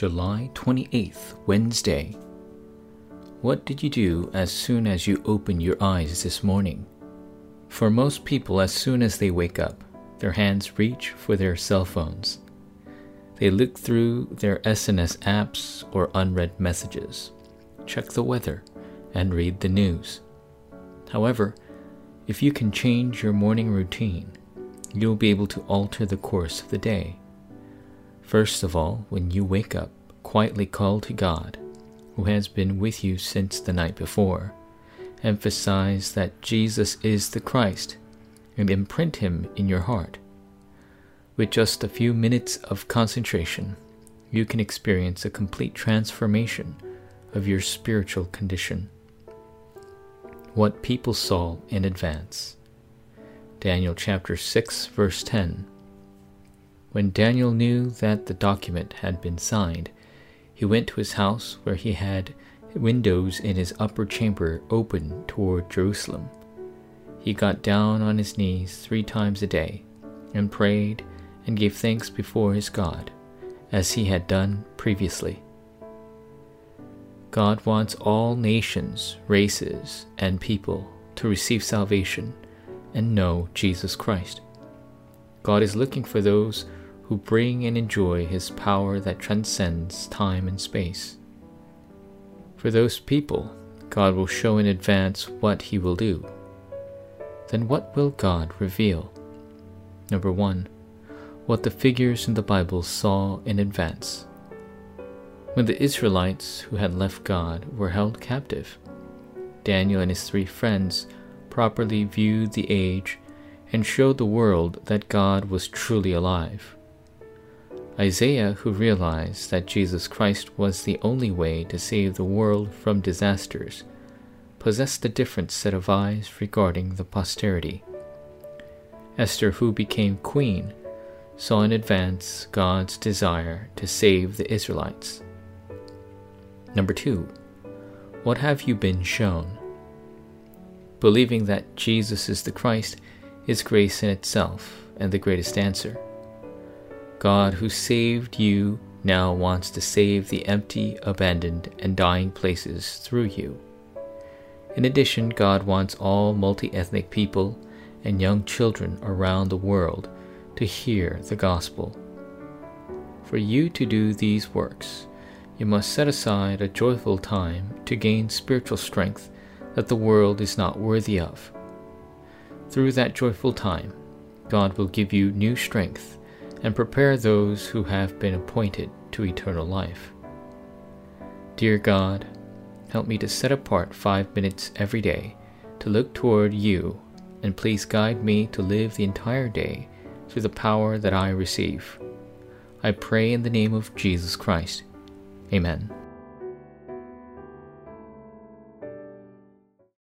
July 28th, Wednesday. What did you do as soon as you opened your eyes this morning? For most people, as soon as they wake up, their hands reach for their cell phones. They look through their SNS apps or unread messages, check the weather, and read the news. However, if you can change your morning routine, you'll be able to alter the course of the day. First of all, when you wake up, quietly call to God, who has been with you since the night before. Emphasize that Jesus is the Christ and imprint him in your heart. With just a few minutes of concentration, you can experience a complete transformation of your spiritual condition. What people saw in advance. Daniel chapter 6, verse 10. When Daniel knew that the document had been signed, he went to his house where he had windows in his upper chamber open toward Jerusalem. He got down on his knees 3 times a day and prayed and gave thanks before his God, as he had done previously. God wants all nations, races, and people to receive salvation and know Jesus Christ. God is looking for those who bring and enjoy his power that transcends time and space. For those people, God will show in advance what he will do. Then what will God reveal? Number 1. What the figures in the Bible saw in advance. When the Israelites who had left God were held captive, Daniel and his 3 friends properly viewed the age and showed the world that God was truly alive. Isaiah, who realized that Jesus Christ was the only way to save the world from disasters, possessed a different set of eyes regarding the posterity. Esther, who became queen, saw in advance God's desire to save the Israelites. Number 2. What have you been shown? Believing that Jesus is the Christ is grace in itself and the greatest answer. God, who saved you, now wants to save the empty, abandoned, and dying places through you. In addition, God wants all multi-ethnic people and young children around the world to hear the gospel. For you to do these works, you must set aside a joyful time to gain spiritual strength that the world is not worthy of. Through that joyful time, God will give you new strength and prepare those who have been appointed to eternal life. Dear God, help me to set apart 5 minutes every day to look toward you, and please guide me to live the entire day through the power that I receive. I pray in the name of Jesus Christ. Amen.